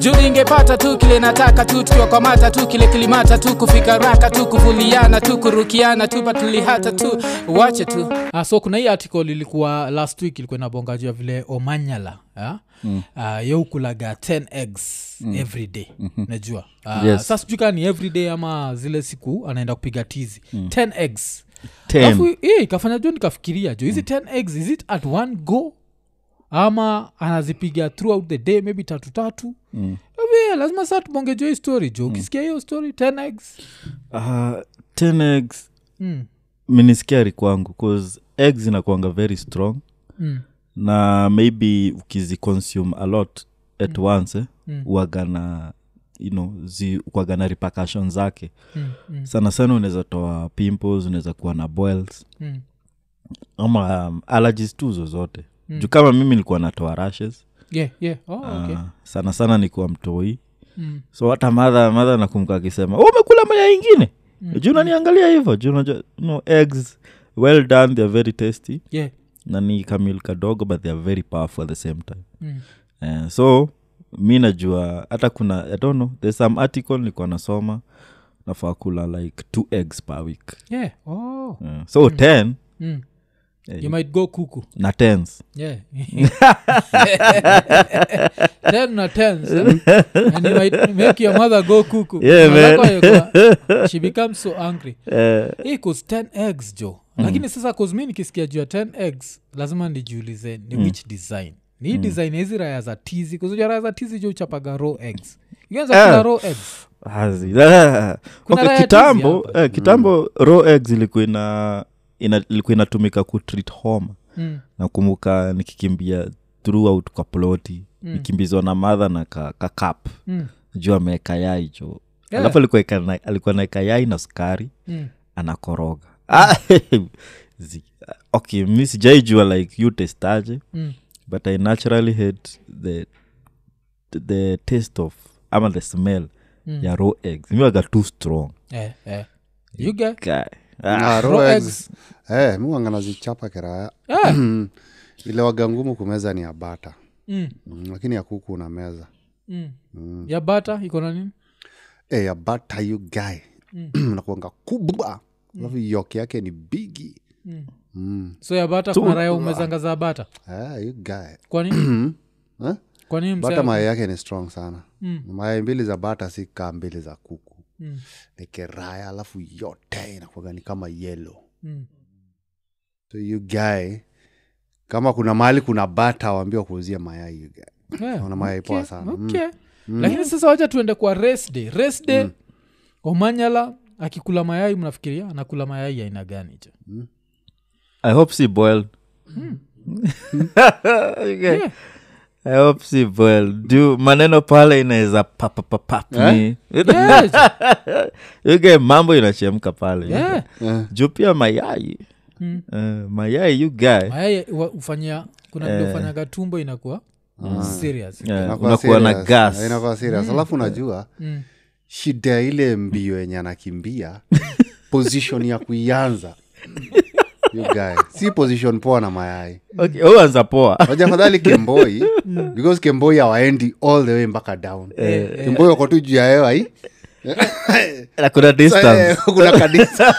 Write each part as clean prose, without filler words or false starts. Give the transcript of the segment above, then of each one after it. juu ingepata tu kile nataka tu, tukiwakamata tu kile kilimata tu, kufika raka tu, kuvuliana tu, kurukiana tu, patulihata tu, wache tu. So kuna hii article ilikuwa last week, ilikuwa inabonga juu ya vile Omanyala yokulaga 10 eggs every day. Najua sasa sijui ni every day ama zile siku anaenda kupiga tizi 10 eggs. Alafu yeye kafanya juu nikafikiria juu hizi 10 eggs is it at one go ama anazipiga throughout the day maybe tatu. Lazima sasa tubonge juu story juu ukisikia hiyo story 10 eggs 10 eggs miniskari kwangu cause eggs inakuanga very strong na maybe ukizi consume a lot at once wagana you know wagana repercussions zake sana sana unaweza toa pimples, unaweza kuwa na boils ama allergies tu zozote. Juu kama mimi nilikuwa natoa rashes okay sana sana nilikuwa mtoi so hata mother nakumbuka akisema umekula mayai nyingine juu unaniangalia hivyo juu unajua no eggs well done they are very tasty na ni kamil kadogo but they are very powerful at the same time. So mimi najua hata kuna I don't know there's some article nilikuwa nasoma nafaa kula like 2 eggs per week. So 10 you might go kuku na tens 10 na tens and you might make your mother go kuku. She becomes so angry equals 10 eggs jo. Lakini sasa cause mimi nikisikia juu ya 10 eggs lazima nijiulize ni which design ni design hizi raya za tizi cause raya za tizi jo chapaga raw eggs ingeanza kula raw eggs hazi okay kitambo raw eggs ilikuwa inatumika ku treat homa. Nakumbuka nikikimbia throughout kwa ploti nikimbizwa na mother na kakap juu ameweka yai jo alafu alikuwa naeka yai na sukari anakoroga okay miss jaiju like you testaje but I naturally hate the taste of ama the smell ya raw eggs mimi waga too strong you get raw eggs mimi wanga nazichapa kera ile waga ngumu kumeza ni ya butter lakini ya kuku una meza ya butter iko na nini ya butter you guy unakuanga kubwa alafu yoke yake ni bigi so ya bata kuna raya umezanga za bata you guy kwa nini kwa nini bata mayai yake ni strong sana mayai 2 za bata si kama 2 za kuku nike raya alafu yote inakuwa ni kama yellow so you guy kama kuna mahali kuna bata waambiwa kuuzia mayai you guy una mayai poa sana lakini sasa wacha tuende kwa rest day Omanyala akikula mayai mnafikiria anakula mayai aina gani je? I hope si boiled. Okay. Yeah. I hope si boiled. Do maneno pale inaweza papapap ni. Yes. Okay, mambo inachemka pale. Yeah. Juu pia mayai. Mayai you guy. Mayai ufanyia kuna ndio ufanyaga tumbo inakuwa serious. Unakuwa na gas. Inakuwa serious. Alafu unajua shida ile mbio yenye anakimbia position ya kuianza you guys si position poa na mayai huanza poa wajafadhali Kemboi because Kemboi hawaendi all the way mpaka down Kemboi wako tu juu ya hewa hii na kuna distance kuna kadisa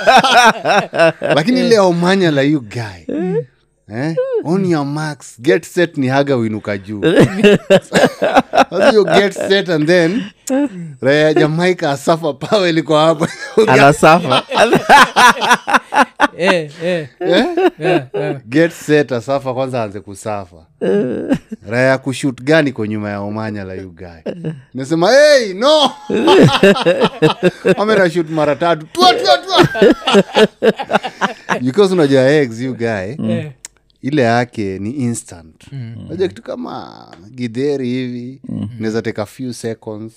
lakini ile Omanyala you guy on your marks get set ni haga winuka juu as you get set and then Raya Jamaica asafa pawe liko hapo ana safa get set asafa kwanza anze kusafa Raya kushoot gani kwa nyuma ya Omanyala you guy nasema hey no amera shoot mara 3 because unajua eggs you guy ile yake ni instant. Unajua kitu kama Githare hivi inaweza take a few seconds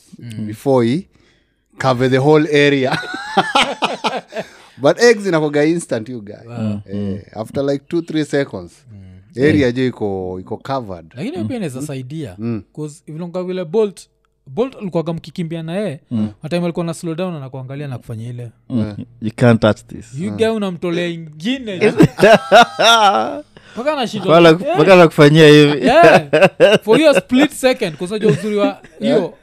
before he cover the whole area. But eggs inakoga instant you guys. After like 2-3 seconds area je iko covered. Lakini pia inaweza saidia because if longa vile bolt alikuwa gamkikimbia na yeye hata time alikuwa na slow down na kuangalia na kufanya ile you can't touch this. You guy unamtolea ingine. Wakana kufanyia hivi for your split second kwa sababu uzuri wa hiyo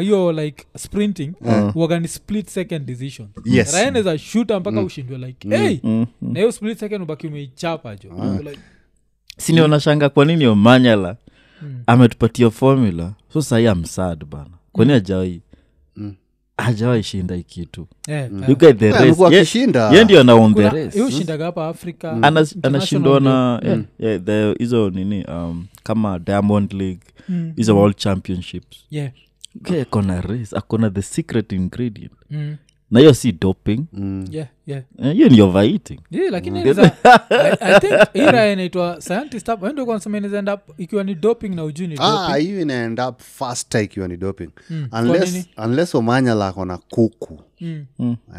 hiyo like sprinting we're going to split second decision. Yes. Ryan is a shooter mpaka ushindwe like hey na hiyo split second ubaki umeichapa jo. Like sini unashanga kwa nini Omanyala ametupatia formula. So sahi am sad bana. Kwani hajawahi hajawahi shinda kitu. You get the race. Yeye ndio anaon the race. Yeye shindaga hapa Africa. Anashindwa na the hizo nini kama Diamond League is a world championships. Yeah. Okay, kuna race, akona the secret ingredient. Na hiyo si doping. Yeah, yeah. Hiyo ni overeating. Yeah, lakini I think ira inaitwa scientist up wende konsema ina end up ikiwa ni doping na ujuni doping. Hiyo ina end up faster ikiwa ni doping. Unless Omanyala akona kuku.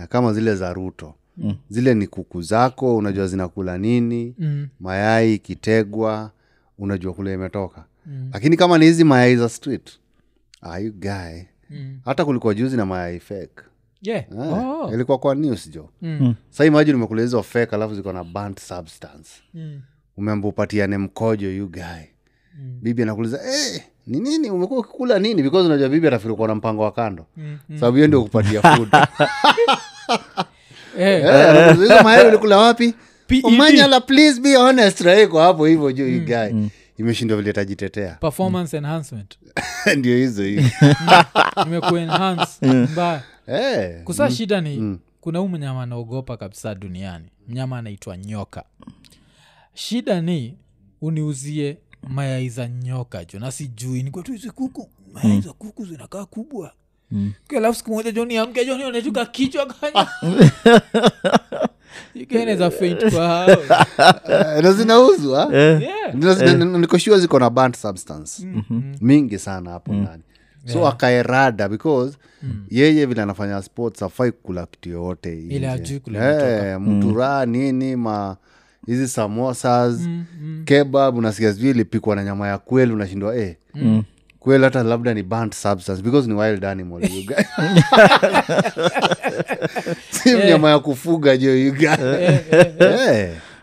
Kama zile za Ruto. Zile ni kuku zako, unajua zinakula nini, mayai kitegwa, unajua kule imetoka. Lakini kama ni hizi mayai za street, you guy. Hata kulikuwa juzi na mayai fake. Yeah. Oh. Ilikuwa kwa news jo. Sasa imagine umekula hizo fake alafu ziko na burnt substance. Umeambo upatiane mkojo you guy. Bibi anakuuliza, "Eh, ni nini umekuwa ukikula nini?" Because unajua bibi atafikiri kuna mpango wa kando. Sababu yeye ndio kupatia food. Hizo mayai ulikula wapi? Omanyala please be honest raiko hapo hivyo jo you guy. Imeshindwa vile tajitetea. Performance enhancement. Ndio hizo hizo. Nimeku enhance mbaya. Eh. Kusa shida ni kuna huyu mnyama anaogopa kabisa duniani. Mnyama anaitwa nyoka. Shida ni uniuzie mayai za nyoka jo. Na sijui ni kwa tu hizo kuku. Mayai za kuku zinakaa kubwa. Kwa alafu siku moja Johnny amke Johnny anachuka kichwa kanya. Yeye ni faint kwa hao. Anazinauzwa? Yeah. Nikoshiwa ziko na burnt substance. Mingi sana hapo ndani. So yeah. Akairada because yeye vile anafanya sports afai kula kitu yote ile ajikula mtura nini ma hizi samosas kebab unasikia vile pikwa na nyama ya kweli unashindwa kweli hata labda ni burnt substance because ni wild animal you guys sio nyama ya kufuga je you guys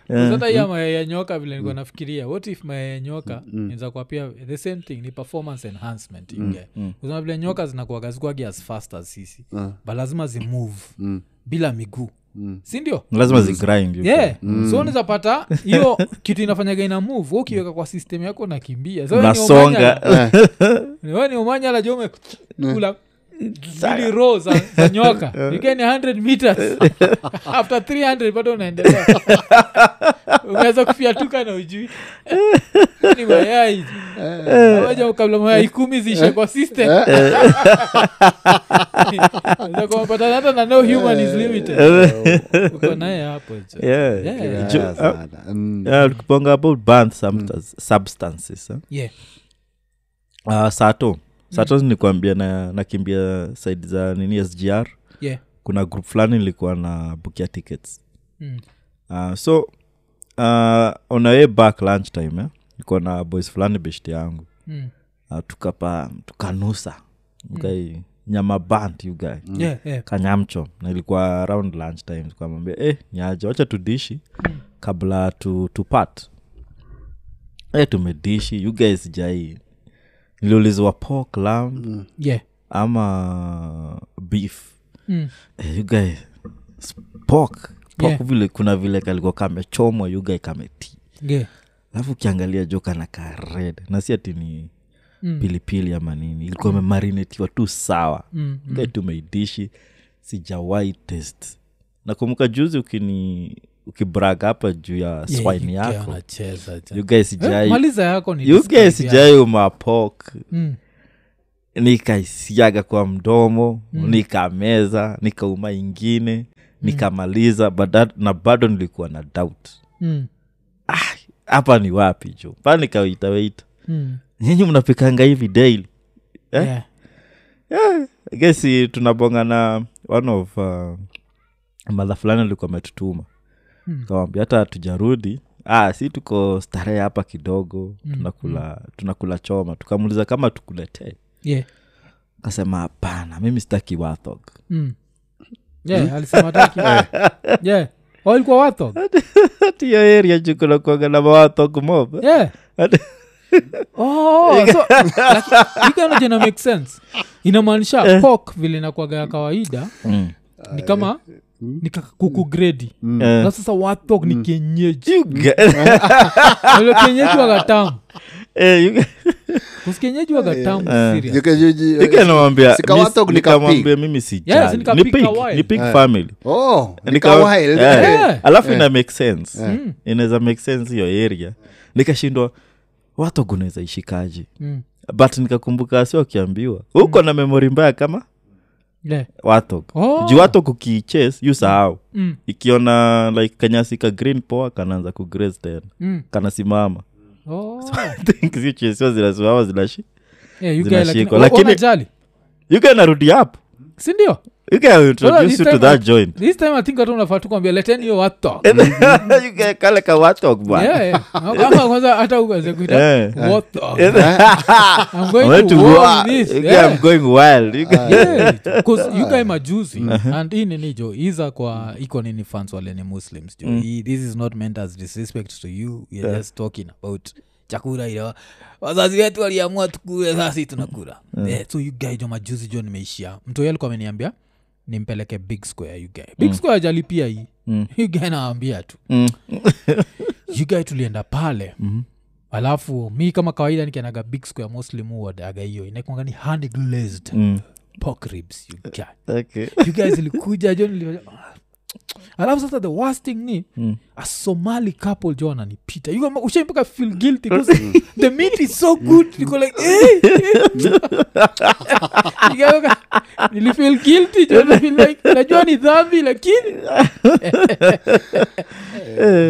Sasa ya mayai ya nyoka vile nilikuwa nafikiria what if mayai ya nyoka inaweza kuwa pia the same thing ni performance enhancement inge. Kwa vile nyoka zinakuwa as fast as sisi. But lazima zi move bila miguu. Si ndio? Lazima zi grind you. Yeah. So unaweza pata hiyo kitu inafanyaga ina move ukiweka kwa system yako na kimbia. So ni songa. Ni Omanyala jome kula zili roza za nyoka you gain 100 meters after 300 bado unaendelea unaweza kufiatuka na ujui ni mayai waje kabla mayai 10 zishe kwa system unaweza kupata hata na no human is limited uko naye hapo hicho yeah kuponga about burnt substances Sato nikuambia na kimbia side za nini SGR. Yeah. Kuna group fulani ilikuwa na bukia tickets. On our way back lunch time nilikuwa na boys fulani beshte yangu. Tukanusa. Nyama burnt you guy. Kanyamcho na ilikuwa around lunch time tukamwambia nyaje acha tudishi kabla tupat. Tumedishi you guys jai. Niliulizwa pork lamb ama beef you guys pork vile kuna vile kalikuwa kamechomwa you guys kameti alafu ukiangalia joka na ka red na si ati ni pilipili ama nini ilikuwa imemarinatiwa tu sawa kaitu maidishi sijawahi taste nakumbuka juzi ukibraga hapa juu ya swine yako you guys jai maliza yako ni you guys jai umapok nikaisiaga kwa mdomo nikameza nikauma ingine nikamaliza bado nilikuwa na doubt hapa ni wapi jo panika waita nyinyi mnapikanga hivi daily I guess tunabonga na one of mother fulani alikuwa ametutuma Kawambia hata tujarudi si tuko starehe hapa kidogo tunakula choma tukamuuliza kama tukuletee akasema hapana mimi sitaki warthog alisema hataki walikuwa warthog ati ya area chukula kwa na warthog mob Oh, so ikana jina make sense. Inamaanisha pork vile inakuwa ya kawaida. Ni kama nikakuku grade. Na sasa what pork ni kienyeji. Wale kienyeji wa gatamu. Kusikenyeji wa gatamu serious. Kienyeji. Nikamwambia nikamwambia mimi sija. Ni pig family. Oh, nikawa wild. Alafu ina make sense. Inaweza make sense hiyo area. Nikashindwa watu gunaweza ishikaje. But nikakumbuka sio kiambiwa. Huko na memory mbaya kama le. Watu. Oh. Jiwato kukichase usahau. Ikiona like kanyasi ka green power kanaanza kugraze tena. Kana simama. Oh. So I think zichase zilazwa zilashi. Yeah, you guys lakini jali. You guys narudi hapo. Si ndio? You guys introduce you to that joint. This time I think hata unafaa tu kwambia leteni hiyo watu. You guys kale ka watu bwana. Yeah. Kama kwanza hata uanze kuita watu. I'm going wild. Because you guys majuzi and in nijo iza kwa iko nini fans wale ni Muslims. This is not meant as disrespect to you. We are just talking about chakula ile. Wazazi wetu waliamua tukule sasa tunakula. So you guys jo majuzi jo nimeishia. Mtu yule kwa ameniambia nimpeleke Big Square you guys. Big Square hajalipia hii. You guys naambia tu. You guys tulienda pale. Alafu mimi kama kawaida nikianaga Big Square Muslim ward aga hiyo inakuwa ni hand glazed pork ribs you guys. Okay. You guys ilikuja jo nilikuja. Alafu sasa the worst thing ni a Somali couple jo na ni Peter. You guys ushaipaka feel guilty because the meat is so good. You go like eh. You guys really feel guilty. You feel like najua ni dhambi lakini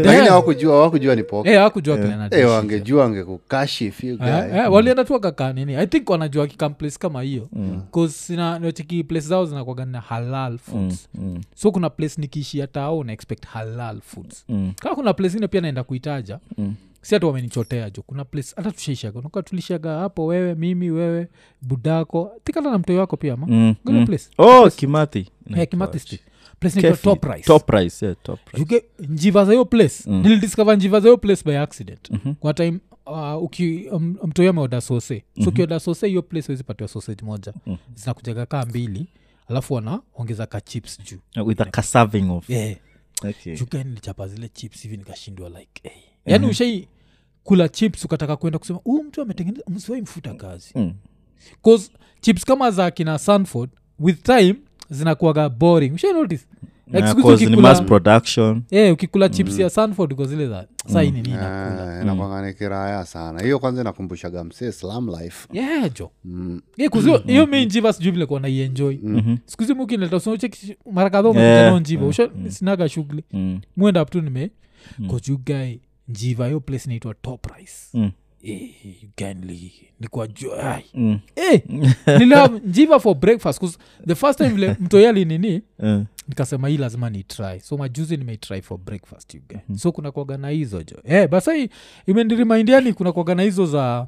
lakini hawakujua ni pork. Eh hawakujua kile na. Eh wangejua angekukashifu you guys. Eh walienda tu akakaa nini. I think wanajua kikamplace kama hiyo because na chiki place zao zinakuwa na halal foods. So kuna place nikishia tao na expect halal foods. Kama kuna place nyingine pia naenda kuitaja. Si hata wamenichotea jo. Kuna place hata tushaishaga. Unakuwa tulishaga hapo wewe, mimi, wewe, budako. Tikana na mtoyo wako pia ama. Kuna place. Oh, Kimati. Hey, Kimati street. Place ni Top Price. Top Price, yeah, Top Price. Yuke Jiva za hiyo place. Nilidiscover Jiva za hiyo place by accident. Kwa time mtoyo ameoda sausage. So kioda sausage hiyo place huwezi patiwa sausage moja. Zinakujaga kama mbili. Alafu wanaongeza ka chips juu with a serving of yeah. Okay, you can chapa zile chips hivi nikashindwa like eh hey. Yani ushai kula chips ukataka kwenda kusema mtu ametengeneza msiwai mfuta kazi cause chips kama za kina Sanford with time zinakuwa boring. Ushai notice like because in mass production ukikula chips ya Sanford kwa zile za sai nini nakula inakuwa kiraya sana hiyo. Kwanza nakumbushaga mse slum life jo kuzio hiyo mimi Jiva sijui vile kwa na enjoy siku hizi mki nileta sio check mara kadhaa mimi Jiva usha sinaga shughuli mwenda up tu nime cause you guy Jiva hiyo place inaitwa Top Price you kindly nikuwa joy nilove Jiva for breakfast cause the first time vile mtoyali nini nikasema hii lazima ni try. So majuzi nime try for breakfast you guys. So kuna kuaga na hizo jo. Basi imeniremind yani kuna kuaga na hizo za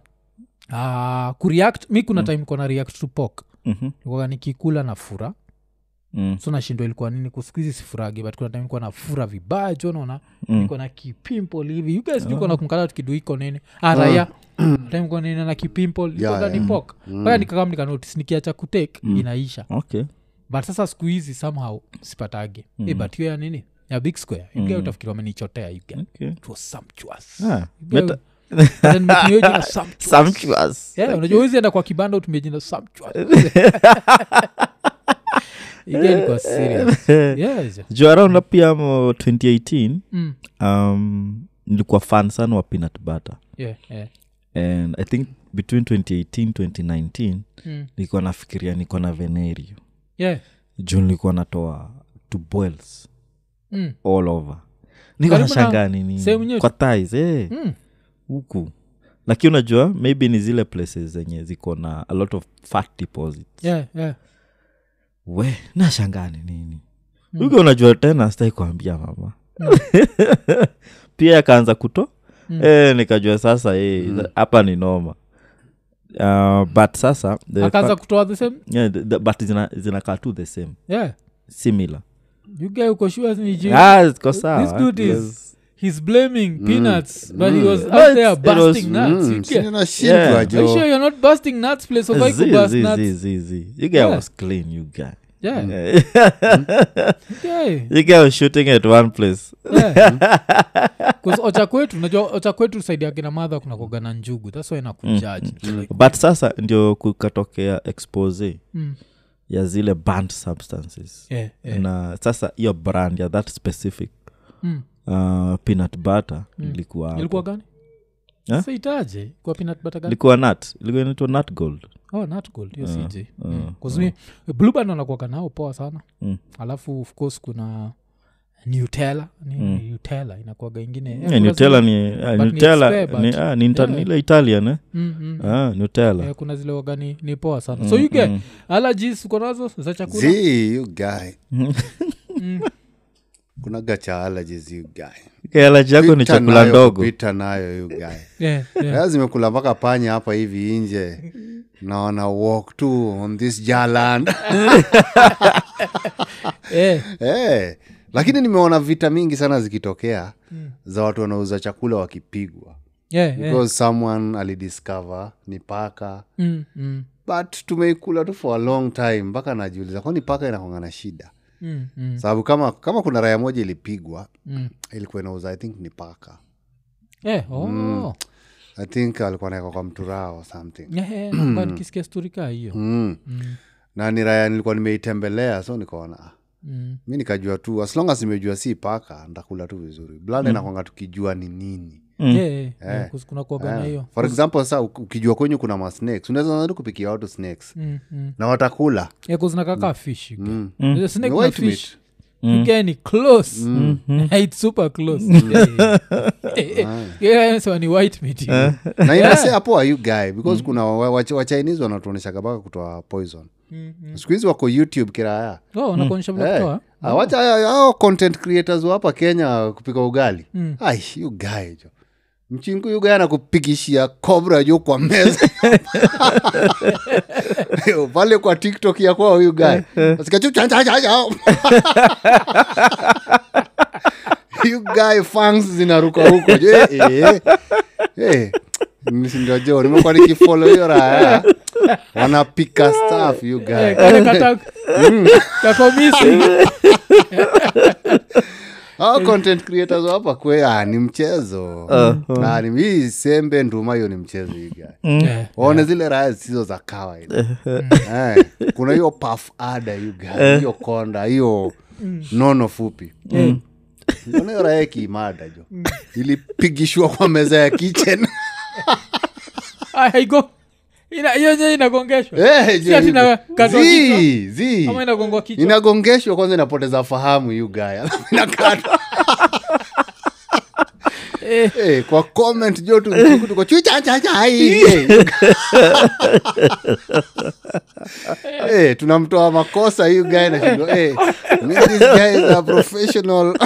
kureact. Mimi kuna time kuna react to pork. Nikuaga nikikula na fura. So nashindwa ilikuwa nini kusikizi sifurage but kuna time kuna na fura vibaya jo naona niko na kipimple hivi. You guys niko na kumkala tukidu iko nene. Araya. Time kuna nene na kipimple ndio ni pork. Baya nikakam nika notice nikiacha kutake inaisha. Okay. But sasa siku hizi somehow sipatage but hiyo ya nini ya Big Square you guys utafikiri wamenichotea you guys. It was sumptuous then mkiyo jina sumptuous unajua hizi enda kwa kibanda tumejina sumptuous again kwa serious around pia 2018 nilikuwa fan sana wa peanut butter and I think between 2018 2019 nilikuwa nafikiria niko na venerio June nilikuwa natoa to boils all over. Niko nashangaa nini kwa thighs huku. Lakini unajua maybe ni zile places zenye ziko na a lot of fat deposits. We nashangaa nini. Huko unajua tena stai kuambia mama. Pia kaanza kuto. Nikajua sasa hapa ni noma. But sasa akaanza kutoa the same but zinakaa tu the same similar you guys uko sure ni juu. Yes, kosa this dude is he's blaming peanuts, but he was out there busting nuts. Are you sure you're not busting nuts, please? So I could bust nuts. You guy was clean, you guy. Yeah. Okay. You guy was shooting at one place. Because Ochakwetu, unajua Ochakwetu side yake na mother kuna kogana njugu. That's why nakujudge. But sasa ndio kukatokea expose. Ya zile banned substances. Na sasa hiyo brand ya that specific peanut butter ilikuwa gani? Siitaje kwa peanut butter gani? Ilikuwa inaitwa Nut Gold. Oh, Nut Gold, hiyo CJ. Cuz blue band anakuwa kanao poa sana. Alafu of course kuna Nutella, Nutella inakuwa nyingine. Nutella ni Italian eh? Nutella. Kuna zile gani ni poa sana. So you get allergies uko nazo za chakula? See you guy. Kuna gacha allergies you guy. Okay, allergy yako ni chakula ndogo. Pita nayo you guy. Lazima kula mpaka panya hapa hivi nje. Naona walk to on this jaland. Lakini nimeona vita mingi sana zikitokea za watu wanauza chakula wakipigwa. Because someone alidiscover ni paka. But tumeikula tu for a long time mpaka najiuliza kwani paka inakongana shida. Sababu kama kuna raya moja ilipigwa ilikuwa inauza I think ni paka. I think alikuwa na kwa mtura or something. But kisikia historia hiyo. Na ni raya nilikuwa nimeitembelea so nikaona mimi nikajua tu as long as nimejua si paka ndakula tu vizuri. Blanda na kwanga tukijua ni nini. Kuna kwa gani hiyo. For example sasa ukijua kwenye kuna ma snakes unaweza ndio kupikia watu snakes na watakula. Kuna kaka fish. The snake na fish. You getting close. It's super close. So ni white meat. Na inasema hapo are you guy because kuna wa Chinese wanatuonesha kabaka kutoa poison. Squeeze wako YouTube kiraya. Unakuonyesha mlikutoa. Awacha hao content creators hapa Kenya kupika ugali. Ai you guy jo. Mchingu you guy anakupigishia cobra jo kwa meza. Yo vale kwa TikTok ya kwa you guy. Asikachu you guy fangs zinaruka huko. Msingoje nimekuwa nikifollow hiyo raha. Wanapika stuff you guys. Kakomisi. Hao content creators hapa kwa ni mchezo. Na ni mimi sembe nduma hiyo ni mchezo you guys. Waone zile raha hizo za kawaida. Kuna hiyo puff ada you guys, hiyo konda, hiyo nono fupi. Kuna raha yake mada jo. Ilipigishwa kwa meza ya kitchen. Aigo inagongeshwa si na kaziki zi kama inagongwa kichwa inagongeshwa kwanza inapoteza fahamu you guy inakata kwa comment jo tuko chucha tunamtoa makosa you guy na hiyo this guy is a professional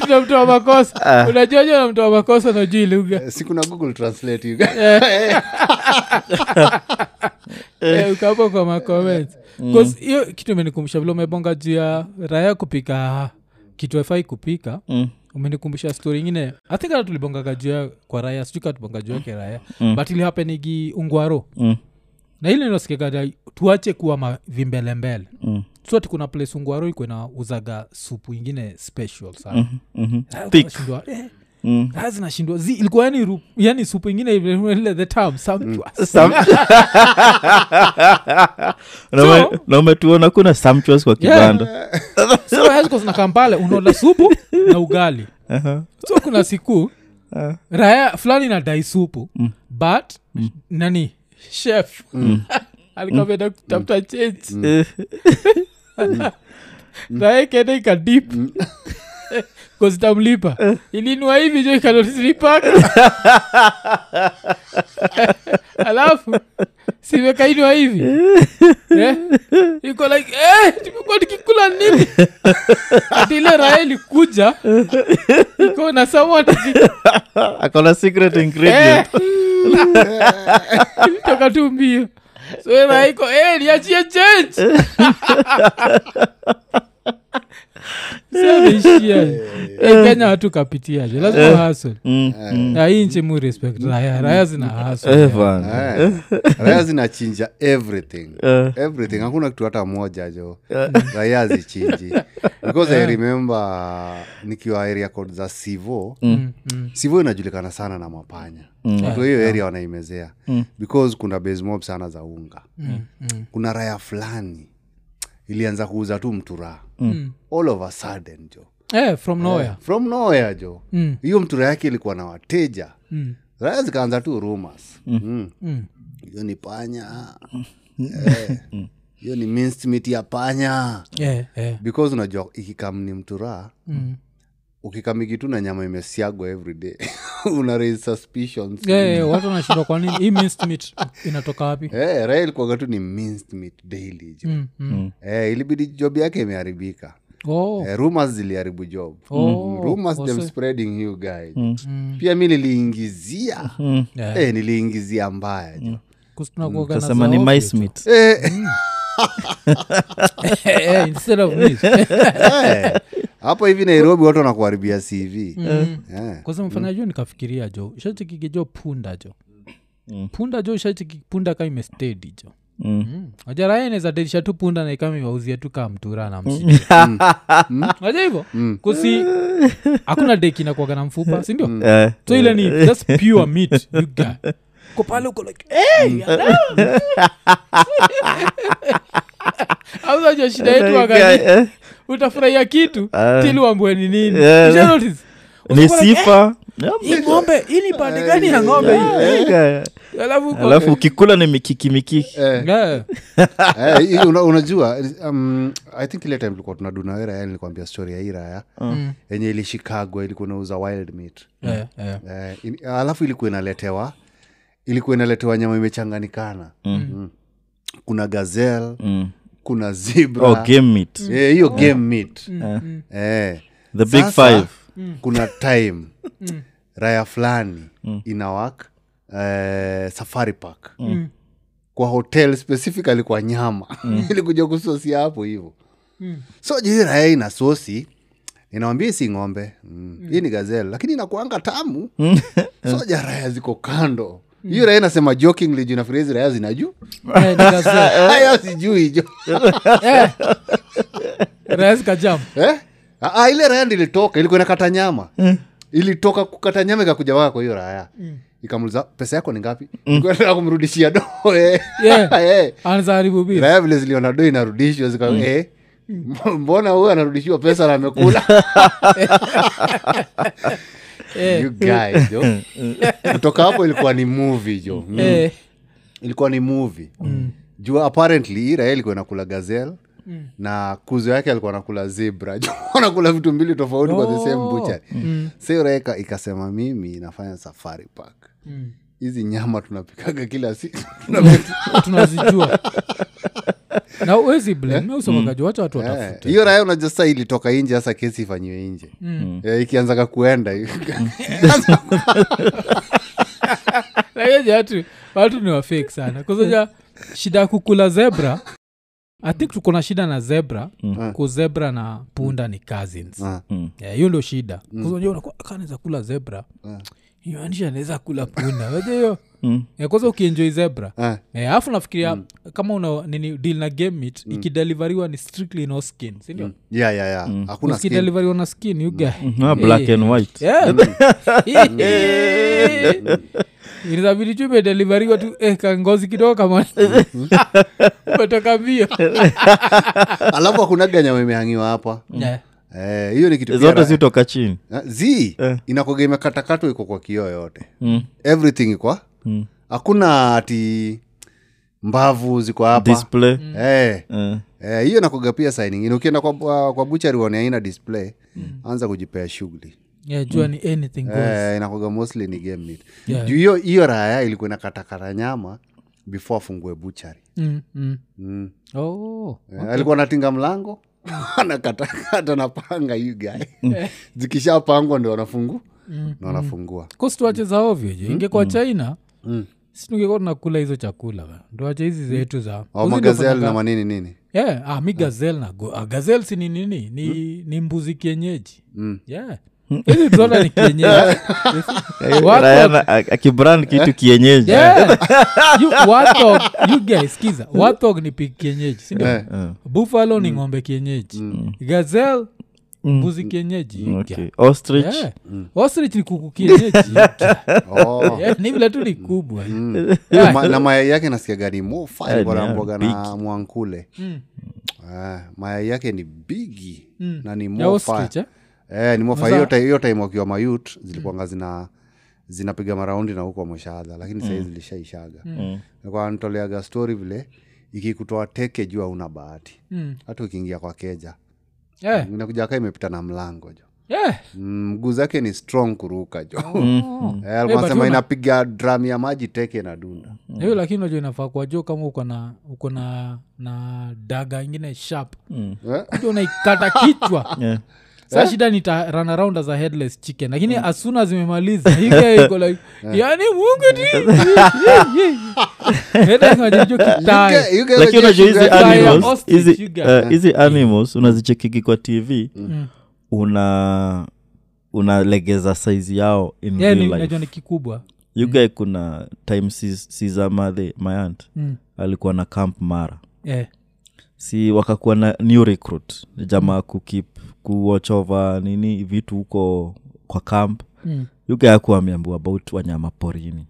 tunamtoa makosa unajua tunamtoa makosa na jili uga si kuna Google Translate you guy ukapo kwa ma comment cuz hiyo kitu imenikumbusha vile umebonga juu ya raya kupika kitu haifai kupika umenikumbusha story nyingine I think tulibonga gajua kwa raya sikuwa tulibonga jua kwa raya but ile hapenigi ungwaro na ile nilosikia tuache kuwa vimbelembele so ati kuna place ungwaro iko na uzaga supu nyingine special sana thick hazina shindwa ilikuwa yani supu nyingine ile the term sumptuous na umetuona kuna sumptuous kwa kibanda so hasko na Kampala unaona supu na ugali so kuna siku raya fulani na dai supu but nani chef alikwenda kutafuta change na kende ka deep cuz tamlipa ilinua hivi jo ikalolipa alafu siwe kainua hivi iko like tumekuwa tukikula nini atile Raeli kuja iko na somewhat akona secret ingredient toka tumbio so naiko niachie change Sabishia. Kenya watu kapitia. Lazima hustle. Na hii nchi mu respect. Raya zina hustle. Raya zina chinja everything. Everything. Hakuna kitu hata moja jo. Raya zichinji. Because I remember nikiwa area code za Sivo. Sivo inajulikana sana na mapanya. Watu hiyo area wanaimezea. Because kuna base mob sana za unga. Kuna raya fulani ilianza kuuza tu mtura. All of a sudden jo. From nowhere. From nowhere jo. Hiyo mtura yake ilikuwa na wateja. Raya zikaanza tu rumors. Hiyo ni panya. Hiyo ni minced meat ya panya. Because unajua ikikam ni mtura. Ukikamiki tu na nyama imesiagwa every day. Una raise suspicions. Watu wanashindwa kwa nini hii minced meat inatoka wapi? Raya ilikuwa katu ni minced meat daily jo. Ilibidi job yake imeharibika. Rumors ziliharibu job. Rumors them spreading you guys. Pia mimi niliingizia. Niliingizia mbaya jo. Kustunakuogana za. Kasema ni minced meat. Instead of meat. Hapo hivi Nairobi watu wanakuharibia CV. Kwa sababu mfanyaji nikafikiria jo, shati kigejo punda jo. Punda jo shati kipunda kama imesteady jo. Ajara yeye za dedisha tu punda na ikame wauzia tu kama mtura na mshindo. Waje hivyo? Kusi hakuna deki na kuaga na mfupa, si ndio? So ile ni just pure meat you got. Ko pale uko like hey. Hapo jo shida yetu wakati. Utafurahia kitu till uambwe ni nini. Notice. Ni sifa. Hii ngombe, hii ni pande gani ya ngombe hii? Alafu ukikula ni mikikimikiki. Unajua, I think ile time tulikuwa tunaduna era yani nilikwambia story ya ira yenye ile Chicago ilikuwa inauza wild meat. Alafu ilikuwa inaletewa nyama imechanganikana. Kuna gazelle, kuna zebra. Game meat. Hiyo game meat. The big five. Kuna time. Raya fulani inawak safari park. Kwa hotel specifically kwa nyama. Ilikuja kusosi hapo hivyo. So je raya ina sosi inaambia si ngombe. Hii ni gazelle lakini inakuanga tamu. So je raya ziko kando. Hiyo raya nasema jokingly jina phrase raya zinaju. Ni gazelle. Haya sijui jo. Raya zika jump. Ile raya ilitoka ilikuwa inakata nyama. Ilitoka kukata nyama ikakuja wako hiyo raya. Ikamuliza pesa yako ni ngapi? Nikaenda kumrudishia do. Anzaribu bibi. Raya vile ziliona do inarudishwa zika mbona huyu anarudishwa pesa na amekula? You guys jo. Kutoka hapo ilikuwa ni movie jo. Ilikuwa ni movie. Jua apparently raya ilikuwa inakula gazelle. Na kuzo yake alikuwa anakula zebra. Anakula vitu mbili tofauti kwa the same butcher. Sasa reka ikasema mimi nafanya safari park. Hizi nyama tunapikaga kila siku. Tunazijua. Na uwezi blame usomakaji watu watafuta. Hiyo raya unajua ilitoka nje hasa kesi ifanywe nje. Ikianza kuenda hiyo. Na yeye watu ni wafake sana. Kwa sababu shida kukula zebra. I think tuko na shida na zebra, kwa zebra na punda ni cousins. Hiyo ndio shida. Kwa hiyo unakuwa kanaweza kula zebra. Inaanisha anaweza kula punda. Wewe hiyo. Kwa hiyo ukienjoy zebra. Alafu nafikiria kama una nini deal na game meat, ikideliveriwa ni strictly no skin, si ndio? Yeah. Hakuna skin. Ikideliveriwa na skin, you guy. Black and white. Inabidi tupe delivery watu kangozi kidogo kama. Kutoka bio. Alafu hakuna ganya imehangiwa hapa. Hiyo ni kitu. Zote zitoka chini. Inakogemea katakato iko kwa kio yote. Everything iko. Hakuna ati mbavu ziko hapa. Display. Hiyo nakogapia signing. Ukienda kwa butchery wanaona haina display. Anza kujipea shughuli. Jua ni anything goes. Inakuwa mostly ni game meat. Juu hiyo raya ilikuwa inakatakata nyama before afungue butchery. Alikuwa anatinga mlango, anakatakata na panga you guy. Zikisha pango ndio wanafungua. Na wanafungua. Cost wache za ovyo. Ingekuwa China, Singekuwa tunakula hizo chakula. Ndio acha hizi zetu za. Au gazelle na manini nini? Yeah, mi gazelle na go. Gazelle si nini nini? Ni mbuzi kienyeji. Yeah. Hizi zona ni kienyeji. Akibrand kitu kienyeji. Yeah. You guys kiza. Warthog ni pig kienyeji, si ndio? Buffalo ni ngombe kienyeji. Gazelle mbuzi kienyeji. Okay. Ostrich. Yeah. Ostrich ni kuku kienyeji. Oh. Yeah, ni vile tu ni kubwa. Yeah. Na mayai yake nasikia gari mo fine bora mboga na mwankule. Mayai yake ni bigi na ni mo fine. Ni mo fine hiyo time wakiwa mayut zilikuwa zinapiga maraundi na huko mshahada lakini sasa zilishaishaga. Nilikuwa anatoleaga story vile ikikutoa teke jua una bahati. Hata ukiingia kwa keja. Yeah. Inakuja kama imepita na mlango jo. Yeah. Mguu zake ni strong kuruka jo. Wanasema inapiga drum ya maji teke na dunda. Hiyo lakini unajua inafaa kwa jo kama uko na daga nyingine sharp. Ndio unaikata kichwa. Yeah. Sasa shida ni run around as a headless chicken. Lakini as soon as imemaliza hiki iko like yani Mungu ndiye. Hata kama hiyo kitai. Lakini unajua hizi animals unazicheki kwa TV. Unalegeza size yao in real life. Unajua ni kikubwa. You guys kuna time Caesar my aunt alikuwa na camp mara. Yeah. Si wakakuwa na new recruit jamaa ku watch over nini vitu huko kwa camp. You guys kwa ameambiwa about wanyama porini.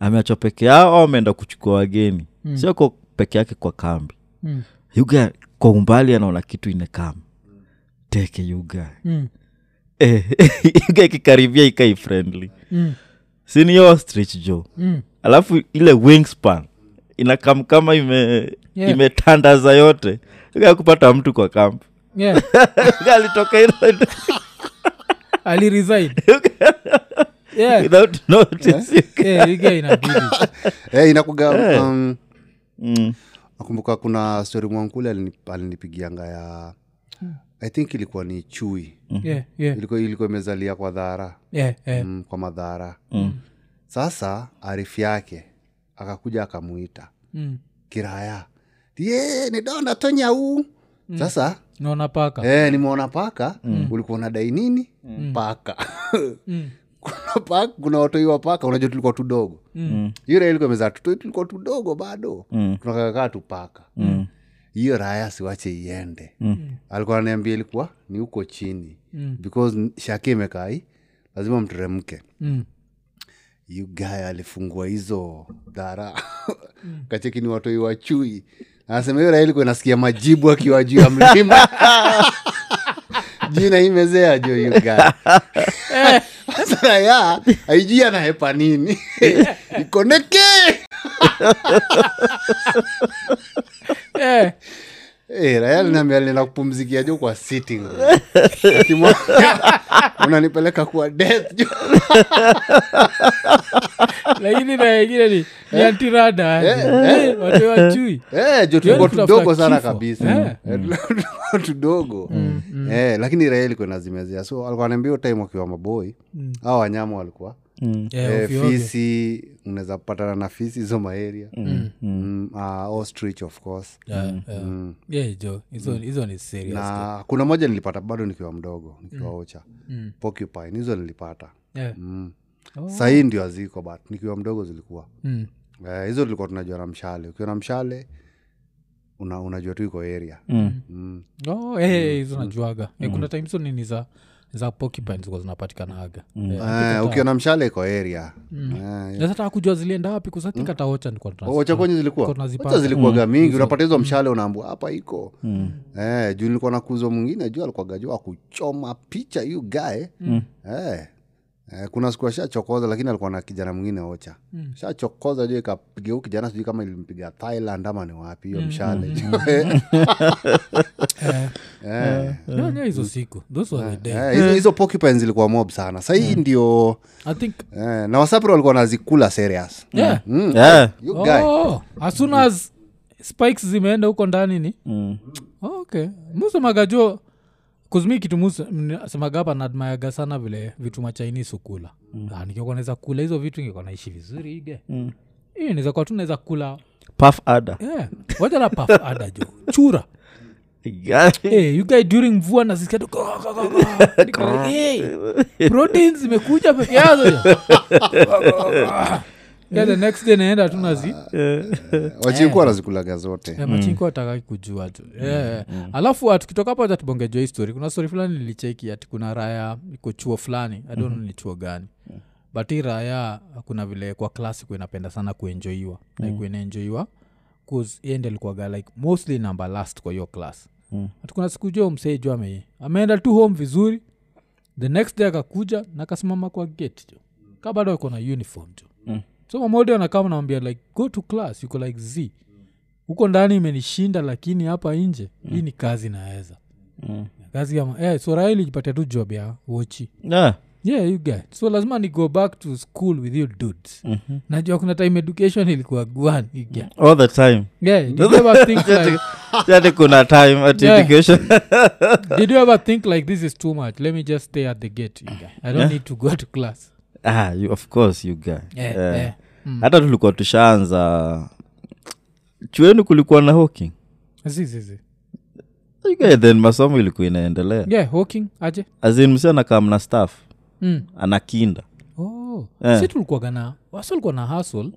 Ameacha peke yao au ameenda kuchukua wageni. Sio kwa peke yake kwa kambi. You guys kwa umbali anaona kitu inakama. Teke you guy. You guy kikaribia ikai friendly. Senior ostrich jo. Alafu ile wingspan inakam kama imetandaza yote. Uka kupata mtu kwa camp. Yeah. Alitoka ile. Ali resign. Yeah. Without notice. Yeah, you guy inabidi. Inakuga nakumbuka kuna story mwankule alinipigianga ya I think ilikuwa ni chui. Ilikuwa imezalia kwa dhara. Kwa madhara. Sasa arifi yake akakuja akamuita. Kiraya. Nidaona tonya huu. Sasa naona paka. Nimeona paka. Ulikuwa unadai nini? Paka. Kuna paka, kuna watu wa paka, unajua tulikuwa tudogo. Yule ilikuwa imezaa tulikuwa tudogo bado. Tunakakaa tu paka. Hiyo raya siwache iende. Alikuwa ananiambia ilikuwa ni huko chini because shake imekai lazima mteremke. You guy alifungua hizo dhara. Kacheki ni watu wa chui. Anasema hiyo raya ilikuwa nasikia majibu akiwa juu ya mlima. Jina imezea jo you guy. Sasa ya haijia na hepa nini? Ikoneke. Rayal na mimi nakupumzikia jo kwa sitting. Unanipeleka kwa death jo. Lakini na ingine ni antirada. Watu wa chui. Jo tulikuwa tudogo sana kabisa. Tudogo. Lakini Rayal iko nazimezea. So alikuwa ananiambia time akiwa maboy, hao wanyama walikuwa fisi unaweza patana na fisi zoma area. Ostrich of course. Jo hizo ni serious. Na kuna moja nilipata bado nikiwa mdogo, nikiwa ocha. Porcupine hizo nilipata. Sasa hii ndio aziko but nikiwa mdogo zilikuwa. Hizo tulikuwa tunajua na mshale. Ukiona mshale unajua tu iko area. No, hizo najuaga. Kuna times nini za porcupines ziko zinapatikana aga. Ukiona mshale kwa area. Na sasa hakujua zilienda wapi kusati kata ocha ndiko tunasema. Ocha kwenye zilikuwa. Ocha zilikuwa gamingi unapata hizo mshale unaambua hapa iko. Juu nilikuwa nakuzo mwingine juu alikuwa gajua kuchoma picha you guy. Kuna siku shachokoza lakini alikuwa na kijana mwingine ocha. Shachokoza juu ikapiga huko kijana sijui kama ilimpiga Thailand ama ni wapi hiyo mshale. No hizo siku. Those were the days. Hizo porcupines zilikuwa mob sana. Sasa hii ndio I think na wasapro walikuwa nazikula serious. You guy. As soon as spikes zimeenda huko ndani ni. Okay. Musa magajo Cause me kitu msemaga hapa nadmaaga sana vile vitu ma Chinese ukula. Na nikiwa naweza kula hizo vitu ningekuwa naishi vizuri ige. Hii naweza kwa tu naweza kula puff ada. Yeah. Wacha la puff ada jo. Chura. Hey, you guys during mvua na sisi kitu. Hey. Proteins zimekuja peke yao. Yeah, the next day naenda tunazi. Wachinku anazikulaga zote. Wachinku ataka kujua tu. Yeah. Alafu tukitoka hapo tutibongejea story. Kuna story fulani nilicheki ati kuna raya iko chuo fulani. I don't know ni chuo gani. But raya kuna vile kwa class kwa inapenda sana kuenjoyiwa. Na iko inaenjoyiwa cause yeye ndiye alikuwa like mostly number last kwa your class. Atukuna siku hiyo msejo ameenda tu home vizuri. The next day akakuja na akasimama kwa gate tu. Kama bado yuko na uniform tu. So mmoja anakaa anamwambia like go to class, yuko like z. Huko ndani imenishinda lakini hapa nje hii ni kazi naweza. Kazi kama so Raeli jipatia tu job ya wochi. Yeah, you get. So lazima ni go back to school with your dudes. Najua kuna time education ilikuwa gwan again. All the time. Yeah, did you ever think like that kuna time at education? Did you ever think like this is too much? Let me just stay at the gate. I don't need to go to class. You of course you guy. Hata tulikuwa tushaanza chuoni kulikuwa na hawking. Sisi. You guy then masomo ilikuwa inaendelea. Yeah, hawking aje. Azin msichana kama na staff. Anakinda. Sisi tulikuwa gana. Wasi tulikuwa na hustle.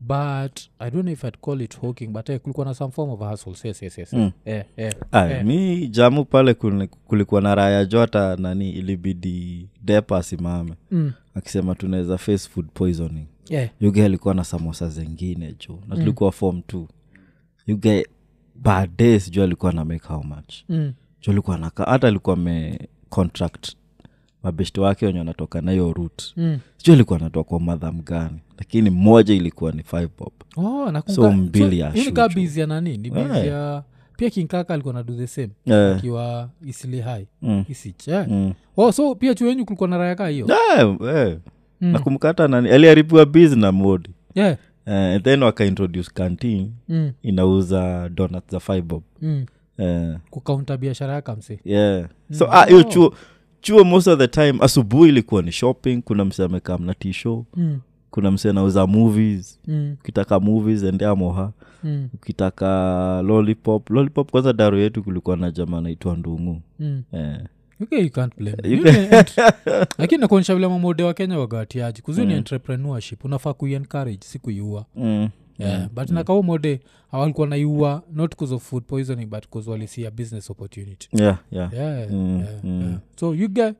But I don't know if I'd call it hawking but kulikuwa na some form of hustle. Yes. Mi jamu pale kulikuwa na raya jota nani ilibidi depa simame. Akisema tunaweza face food poisoning. You guy alikuwa na samosa zingine jo. Na tulikuwa form 2. You guy bad days jo alikuwa na make how much. Jo alikuwa na hata alikuwa me contract mabeshte wake wenye wanatoka na hiyo route. Sio alikuwa anatoa kwa madam gani, lakini moja ilikuwa ni 5 bob. Nakumbuka. So mbili ya. Ni ka busy ya nani? Ni busy ya pia kinkaka alikuwa na do the same akiwa Isli High. Isich. So pia chuo yenyu kulikuwa na raya kaa hiyo. Nakumbuka hata nani aliharibiwa busy na mode. And then waka introduce canteen inauza donuts za 5 bob. Ku counter biashara yake mse. So hiyo chuo most of the time asubuhi ilikuwa ni shopping. Kuna mse amekaa na t-shirt. Kuna mse anauza movies. Ukitaka movies endea moha. Ukitaka lollipop kwanza daru yetu kulikuwa na jamaa anaitwa Ndungu. Okay, you can't blame. Lakini nakuonyesha vile mamode wa Kenya wagawatiaji. Kuzuni entrepreneurship unafaa kuencourage si kuiua. But nakao mode hawalikuwa naiua not because of food poisoning but because walisia business opportunity. So you guy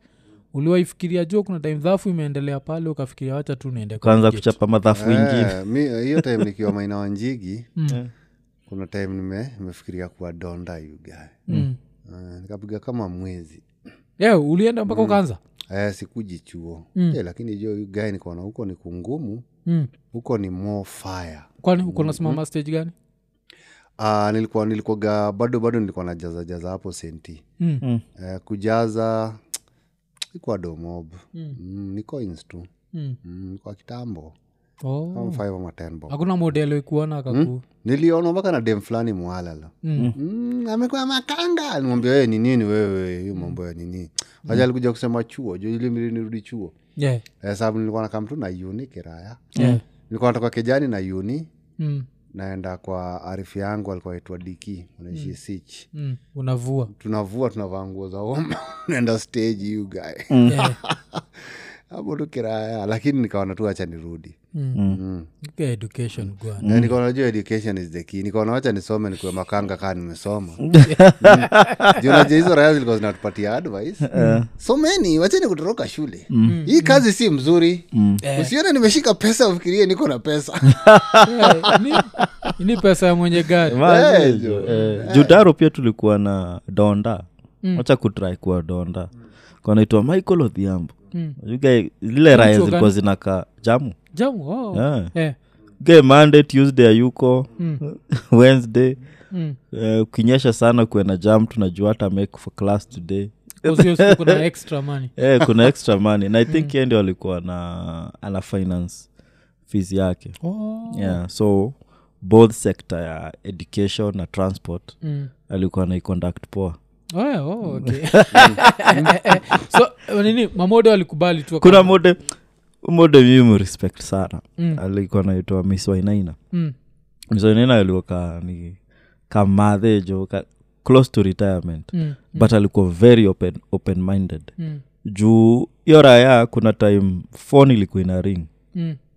uliwaifikiria jo kuna time dhafu imeendelea pale ukafikiria acha tu niende kwanza kuchapa madhafu wengine. Mimi hiyo time nikiwa maina wanjigi kuna time nimefikiria kuwa donda you guy. Nikapiga kama mwezi. Ulienda mpaka ukaanza? Sikujichuo. Lakini jo you guy nikaona huko ni kungumu. Huko ni more fire. Kwani uko na simama stage gani? Nilikuwa bado nilikuwa najaza hapo senti. Kujaza ilikuwa do mob. Niko instu. Nilikuwa kitambo. Kama 5 ama 10 bob. Hakuna model ulikuona akaku. Niliona mpaka na dem fulani mwalala. Amekuwa makanga. Nimwambia wewe ni nini wewe? Hiyo mambo ya nini? Haja alikuja kusema chuo, jo ile mimi nirudi chuo. Sababu nilikuwa na kamtu na uni kiraya. Nilikuwa natoka Kejani na uni. Naenda kwa arifi yangu alikuwa aitwa Diki, unaishi Sitch. Unavua. Tunavaa nguo za homa. Naenda stage you guy. Hapo tu kiraya, lakini nikaona tu acha nirudi. Okay, education gwan. Na nikaona juu education is the key. Nikaona acha nisome nikuwe makanga kama nimesoma. Jona hizo raya zilikuwa zinatupatia advice. So many wacha nikutoroka shule. Hii kazi si mzuri. Usione nimeshika pesa ufikirie niko na pesa. Ni pesa ya mwenye gari. Judaro pia tulikuwa na donda. Acha kutry kwa donda. Kwa naitwa Michael Odhiambo. You guys lile raya zilikuwa zinaka jamu. Game Monday, Tuesday yuko Wednesday. Ukinyesha sana kuwe na jam tunajua hata make for class today. Usiyo kuna extra money. Kuna extra money. And I think yeye ndio alikuwa na ana finance fees yake. So both sector ya education na transport alikuwa na conduct poa. Oh, okay. So nini Mamodo alikubali tu. Kuna Modo mimi respect sana. Alikuwa anaitwa Miss Wainaina. Miss Wainaina alikuwa ni kama dejo close to retirement, but alikuwa very open minded. Juu yoraya kuna time phone ilikuwa ina ring.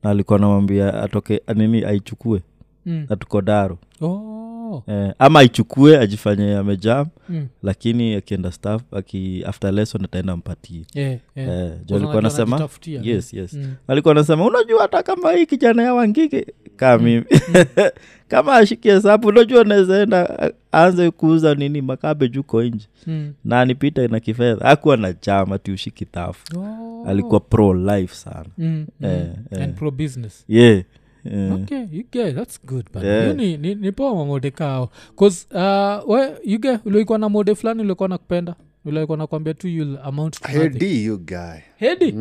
Na alikuwa anamwambia atoke nini aichukue. Atuko Daro. Oh. Ama aichukue ajifanye amejam, lakini akienda staff after lesson ataenda mpatie. Juu alikuwa anasema yes. Alikuwa anasema unajua hata kama hii kijana ya Wangige kama mimi kama ashikie hesabu unajua naweza enda aanze kuuza nini makabe juko nje. Na anipita na kifedha. Hakuwa na chama tu ushiki tafu. Oh. Alikuwa pro life sana. And pro business. Yeah. Okay, you guys, that's good but ni poa mode kao cuz you guys ulikuwa na mode fulani ulikuwa nakupenda ulikuwa nakwambia tu you'll amount to hedi you guy hedi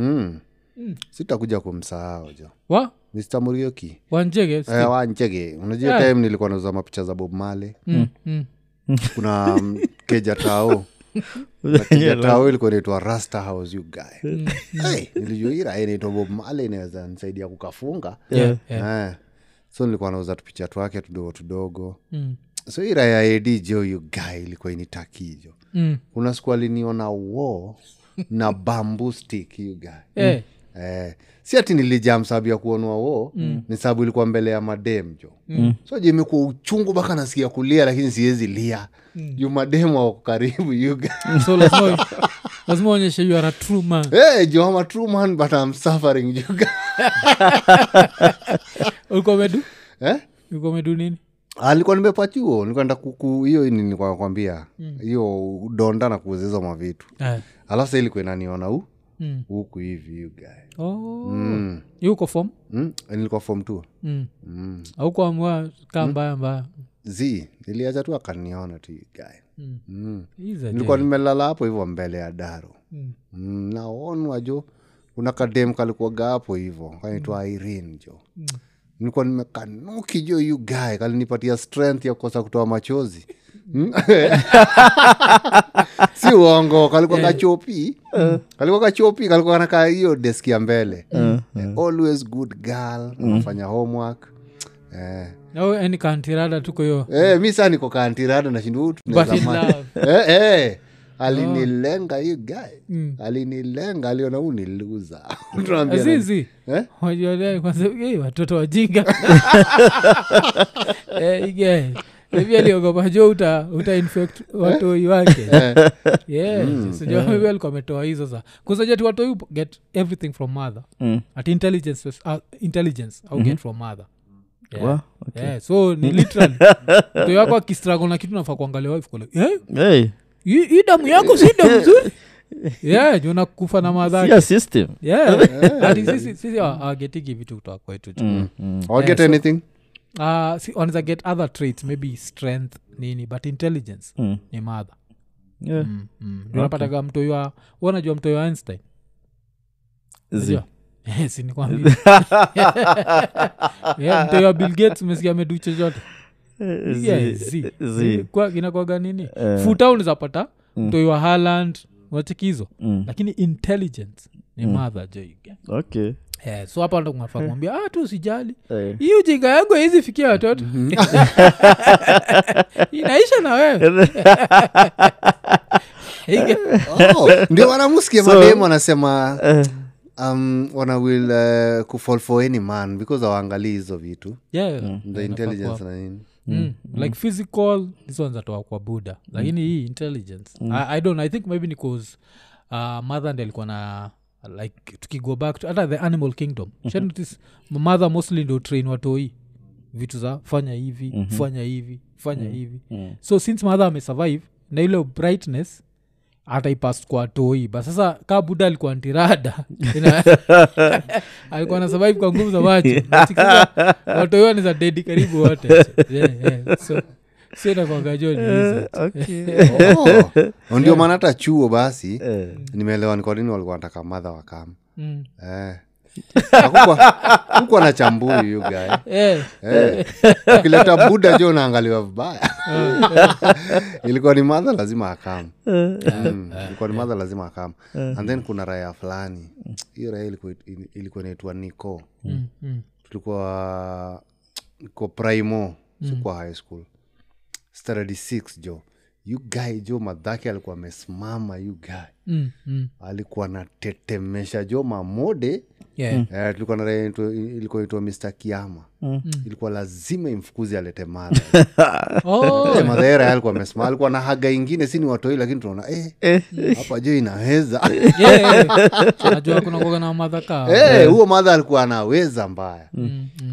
sitakuja kumsahau jo wa Mr. Murioki wanjege unajua time nilikuwa nauza mapicha za Bob Marley kuna Keja Tao Keja Tao ilikuwa inaitwa Rasta House you guy nilijuira inaitwa Bob Marley naweza nisaidia kukafunga so nilikuwa nauza picha twake tudogo so ira ya AD jo you guy ilikuwa initakijo kuna siku aliniona woo na bamboo stick you guy si ati nilijam sababu ya kuonwa wao ni sababu ilikuwa mbele ya madem jo so je imekuwa uchungu baka nasikia kulia lakini siwezi lia you madem wako karibu you guys so lazima onyeshe you are a true man you are a true man but I'm suffering you guys uko medu nini alikuwa nimepachuo nilikuwa nataka hiyo nini kwa kwambia hiyo donda na kuuziza mavitu alafu sasa ilikuwa inaniona huku hivi you guy yuko form nilikuwa form 2 huko amwa kamba mbaya niliacha tu akaniona tu you guy nilikuwa nimelala hapo hivyo mbele ya Daro naonwa jo kuna kadem kalikuwa gapo hivyo kanaitwa Irene jo nilikuwa nimekanuki jo you guy kalinipatia strength ya kukosa kutoa machozi si uongo kalikuwa kachopi kalikuwa anakaa hiyo deski ya mbele always good girl anafanya homework no any kantirada tuko hiyo mimi sana niko kantirada na shindu tunazama alinilenga you guy alinilenga aliona uniliuza tunaambia zizi hojole kwa sababu watoto wajinga again Biblia liogopa jo uta infect watoi wake. Sio Biblia kometoa hizo za. Kusaje watoi get everything from mother. At intelligence au get from mother. So ni literally. Mtu wako akistruggle na kitu nafaa kuangalia wife kule. Hii damu yako si damu nzuri. Jona kufa na madhara. Yes system. That is sisi getting vitu kutoka kwetu. Or get anything. See once I get other traits maybe strength nini but intelligence ni mother unapata mtu yao unajua mtu yao Einstein zio yes ni kwambia mtu yao Bill Gates umesikia ameduche jote kwa inakuwa gani nini futa unazapata mtu yao Haaland wachekizo lakini intelligence ni mother jo okay so hapa ndo kunafaa kumwambia tu usijali hii ujinga yangu hizi fikia watoto inaisha na wewe ndio wanamusikia mademo anasema wana will fall for any man because hawaangalii hizo vitu the intelligence na nini like physical this one's atoa kwa buda lakini hii intelligence I don't know, I think maybe because mother ndio alikuwa na like to go back to the animal kingdom notice mother mostly do train watoi vitu za fanya hivi so since mother ame survive na ile brightness ataipass kwa toi basi sasa ka buda alikuwa antirada alikuwa na survive kwa nguvu za macho watoi ni za dead karibu wote so sina kwa gajoni hizo ndio maana hata chuo basi nimeelewa ni kwa nini walikuwa wanataka mother wakam huko anachambua you guy ukileta buda jo naangaliwa vibaya Ilikuwa ni mother lazima akamu. Ilikuwa ni mother lazima akamu. And then kuna raya fulani. Hiyo raya ilikuwa inaitwa Niko. Tulikuwa kwa primo, sikuwa high school. Started 6 jo. You guy jo madhaki alikuwa amesimama you guy. Alikuwa na tetemesha jo mamode. Tulikuwa na raya ilikuwa inaitwa Mr. Kiyama. Ilikuwa lazima imfukuze alete mada. Madera alikuwa amesimama, alikuwa na haga nyingine si ni watoi lakini tunaona hapa je inaweza. Tunajua kuna goga na madhaka. Huo madha alikuwa anaweza mbaya.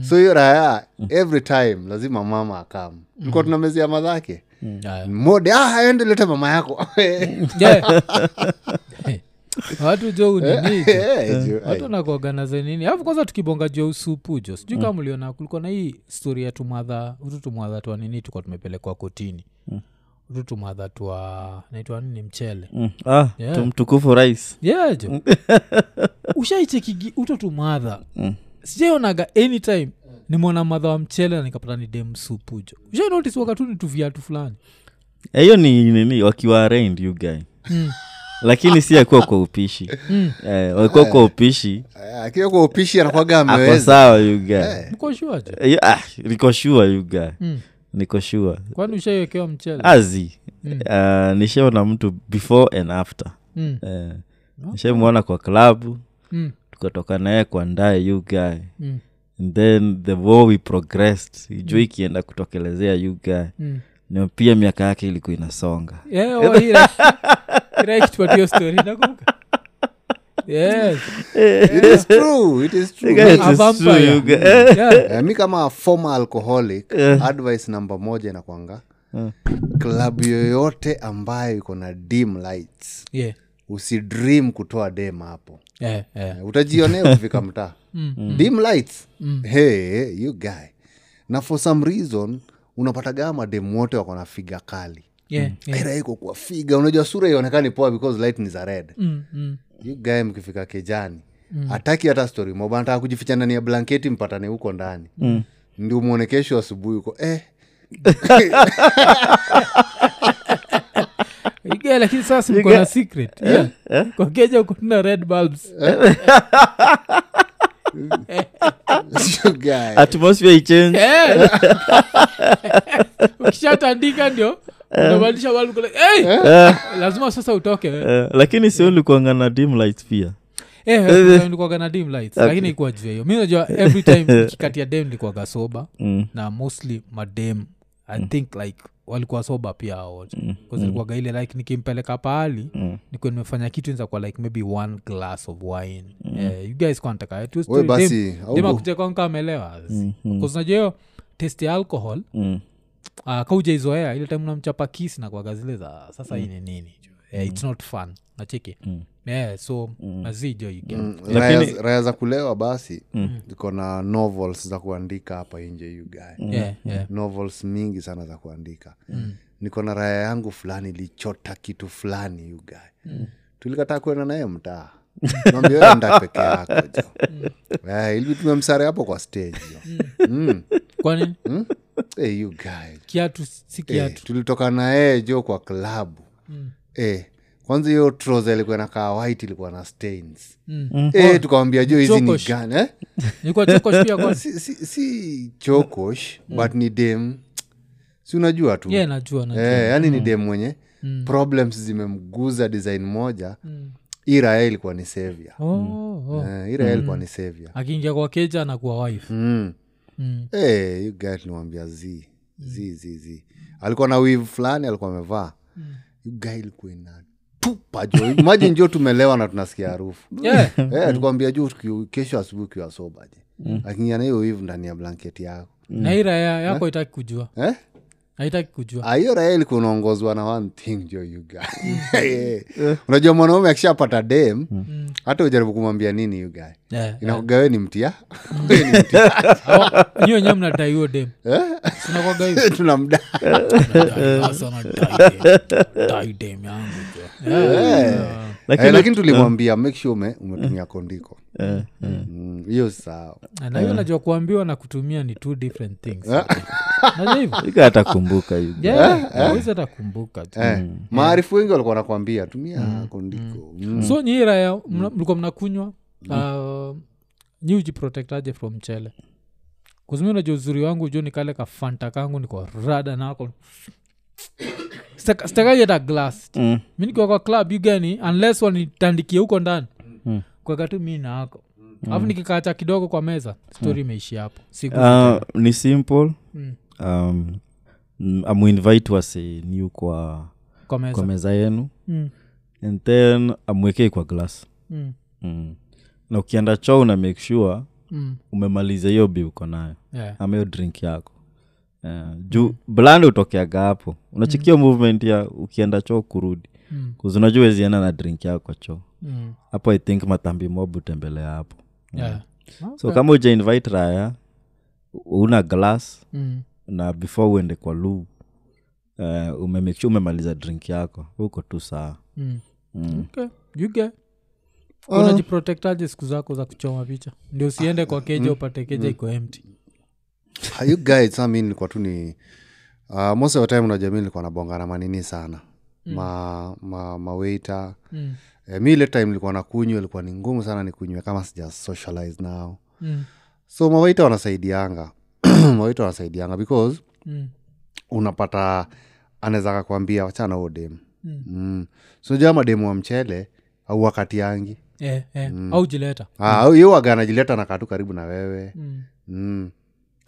So hiyo raya every time lazima mama akamu. Tulikuwa tunamezea madhake. Mode aende leta mama yako. Watu jo nini? Watu na organize nini? Alafu kwanza tukibonga jo supu jo. Sijui kama mliona kulikuwa na hii story ya tumadha, ututu mwadha tu nini tuko tumepelekwa kotini. Ututu mwadha tu naitwa nini mchele. Tumtukufu rice. Yeah jo. Ushaicheki ututu mwadha. Sijaonaga anytime nimeona mwadha wa mchele na nikapata ni dem supu jo. Ushai notice wakati ni tuviatu fulani. Hiyo ni nini wakiwa arrange you guy. Lakini si yako kwa upishi. Wako kwa upishi. Akiwa kwa upishi anakuaga ameweza. Kwa sawa you guy. Niko sure aje? Niko sure you guy. Niko sure. Kwani ushaiwekea mchele? Azi. Nishaona mtu before and after. Nishamuona kwa klabu. Tukatoka naye kwa ndaye you guy. And then the way we progressed, ijui kienda kutokelezea you guy. Na pia miaka yake ilikuwa inasonga. Correct what your story nakumbuka. Yes. It is true. Mimi kama former alcoholic, advice number 1 inakuanga. Club yoyote ambayo iko na dim lights. Usidream kutoa dem hapo. Utajionea ukifika mtaa. Dim lights. Hey, you guy. Na for some reason unapata gama dem wote wako na figa kali. Era iko kwa figa unajua sura ionekane poa because light ni za red. You guy mkifika kejani hataki hata story moba anataka kujificha ndani ya blanketi mpatane huko ndani. Ndio muone kesho asubuhi huko Igea lakini sasa mko na secret. Kwa keja uko na red bulbs. You guy. Atmosphere change. Ukishatandika ndio unabadilisha wale kule. Lazima sasa utoke wewe. Lakini sio ulikuanga na dim lights pia. Ulikuanga na dim lights lakini ilikuwa juu hiyo. Mimi najua every time kikati ya dem nilikuwa sober na mostly madem I think like walikuwa sober pia au because ilikuwa ile like nikimpeleka pahali niko nimefanya kitu inza kwa like maybe one glass of wine. You guys kwantaka it was basi demakuja kwa kamelewa. Because najua taste alcohol kauja izoea ile time unamchapa kiss na kwa gazile za sasa hii ni nini it's not fun na cheki so nazijo you get lakini raya za kulewa basi ziko na novels za kuandika hapa nje you guy novels mingi sana za kuandika niko na raya yangu fulani lichota kitu fulani you guy tulikataa kwenda naye mtaa mwambie wewe ndio peke yako jo ili tumemsare hapo kwa stage jo kwa nini you guy kiatu si kiatu tulitoka naye jo kwa klabu kwanza hiyo trouser ilikuwa inakaa white ilikuwa na stains tukamwambia jo hizi ni gani ilikuwa chokosh pia kwa si chokosh but ni dem si unajua tu najua yani ni dem mwenye problems zimemguza design moja Israel kwa ni savior Israel kwa ni savior akiingia kwa keja na kwa wife you guys niwaambia zi alikuwa na weave fulani alikuwa amevaa you guy ilikuwa ina tupa jo imagine jo tumelewa na tunasikia harufu tukwambia juu kesho asubuhi kwa soba je akiingia na hiyo weave ndani ya blanketi yako na ira yako itaki kujua haitaki kujua hiyo raia ilikuwa inaongozwa na one thing jo you guy unajua mwanaume akishapata dem hata ujaribu kumwambia nini you guy Yeah. Inakugawe ni mtia. Nyo nyama na daiyo dem. Tunakugawe tunamda. Asana dai dem yangu. Lakini tulimwambia make sure umetumia kondiko. Hiyo sawa. Na yule anajua kuambiwa na kutumia ni two different things. Na hivyo ika atakumbuka hiyo. Hawezi atakumbuka tu. Maarifu wengi walikuwa wanakuambia tumia kondiko. So nyira ya mlikuwa mnakunywa nyuji protectaje from chele. Kuzumi na uzuri wangu joni kale ka Fanta kangu niko rada nako. Stakaje da glass. Mimi niko kwa club you gani unless wanitandikie huko ndani. Kwa katu mimi nako. Alafu nikikaacha kidogo kwa meza story imeishia hapo. Ni simple. I'm invite was new kwa meza yenu. And then amwekee kwa glass. Na ukienda choo na make sure umemaliza hiyo bill uko nayo ama hiyo drink yako. Juu blando utokea hapo. Unachikia movement ya ukienda choo kurudi. Cuz unajua ziana na drink yako kwa choo. Hapo I think matambi mob utembelea hapo. Okay. So kama uja invite raya una glass na before uende kwa loo umemake sure umemaliza drink yako uko tu sawa. Okay. You get unajiprotectaje siku zako za kuchoma picha ndio usiende kwa keja upate keja iko empty. You guys I mean kwa tu ni most of the time unajamii nilikuwa nabongana manini sana. Ma waiter. Mimi ile time nilikuwa nakunywa ilikuwa ni ngumu sana nikunywe kama sija socialize now. So ma waiter wanasaidianga. Ma waiter wanasaidianga because unapata anaweza kukuambia acha na odem. So jamaa demo wa mchele au wakati yangi. Au jileta. Yeye anajileta na katu karibu na wewe.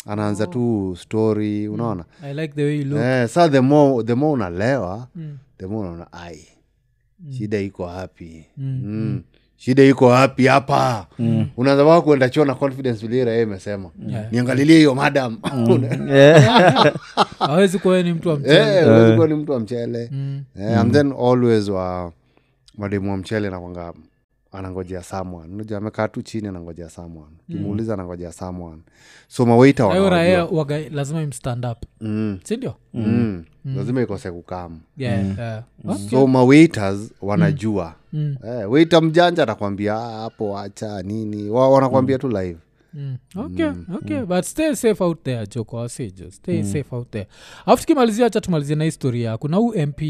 Anaanza tu story, unaona? I like the way you look. So the more unalewa, the more unaona ai. Shida iko happy. Shida iko happy hapa. Unaanza wako kwenda chona confidence ulira yeye amesema. Niangalilie hiyo madam. Hawezi kuwa ni mtu wa mchele. Hawezi kuwa ni mtu wa mchele. And then always mademu wa mchele na kwanga anangojea someone. Unajua amekaa tu chini anangojea someone. Kimuuliza anangojea someone. So mawaita wanaona. Yeye lazima im stand up. Si ndio? Lazima ikose kukamu. So mawaiters wanajua. Waiter mjanja atakwambia hapo acha nini. Wao wanakuambia tu live. Okay, but stay safe out there Joko. I say just stay safe out there. After kimalizia acha tumalizie na historia yako. Na UMP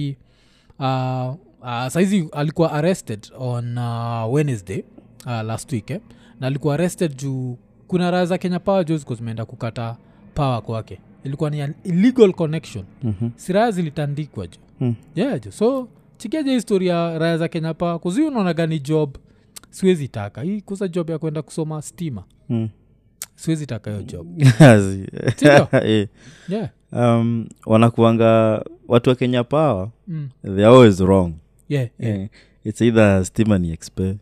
saizi alikuwa arrested on Wednesday last week na alikuwa arrested juu kuna raia za Kenya Power juzi kuzimeenda kukata power kwake. Ilikuwa ni an illegal connection. Sira zilitandikwa juu. So chikeje historia raia za Kenya Power kuzi unaona gani job siwezi taka. Hii kusa job ya kwenda kusoma stima. Siwezi taka hiyo job. Wanakuanga watu wa Kenya Power they are always wrong. It's either stima ni expert.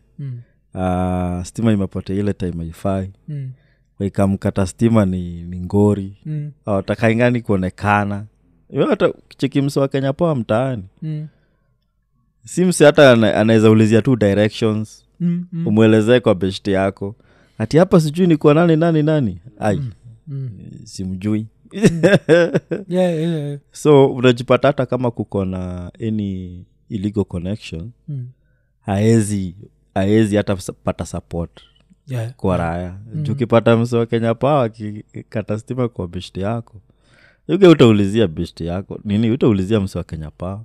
Stima imepotea ile time haifai. Wakamkata stima ni ngori. Au takaingani kuonekana. Wewe hata cheki mso wa Kenya Power mtaani. Simsi hata anaweza ulizia tu directions. Umuelezee kwa best yako. Ati hapa sijui ni kwa nani. Ai. Simjui. So unajipata hata kama kuko na any illegal connection haezi hata pata support kwa raya. Ukipata mso wa Kenya Power kikata stima kwa best yako utaulizia best yako nini, utaulizia mso wa Kenya Power.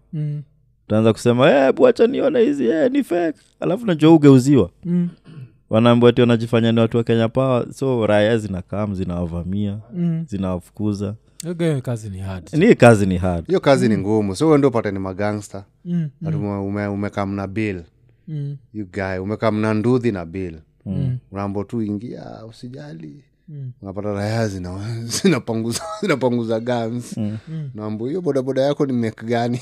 Utaanza kusema acha niona hizi ni fake, alafu unajua ugeuziwa. Wanaambia ati wanajifanya ni watu wa Kenya Power. So raya zinakam zinawavamia, zinawafukuza. Kazi ni hard. Hiyo kazi ni ngumu. So wewe ndio upate ni magangster. Umekam na bill. You guy umekam na nduthi na bill. Unaambo tu ingia usijali. Unapata raya zinapanguza gangs. Naambo hiyo bodaboda yako ni make gani?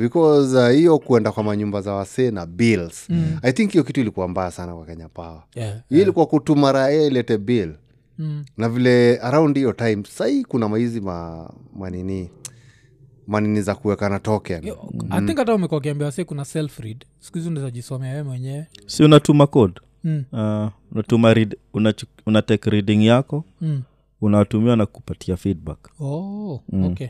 Because hiyo kuenda kwa manyumba za wasee na bills. I think hiyo kitu ilikuwa mbaya sana kwa Kenya Power. Ilikuwa kutuma raia ilete bill. Na vile around hiyo time sai kuna maizi manini manini za kuweka na token. I think hata umekuwa kiambiwa sasa kuna self read. Siku hizo unaweza jisomea wewe mwenyewe. Si unatuma code? Unatuma read, una take reading yako. Unatumia na kupatia feedback. Okay.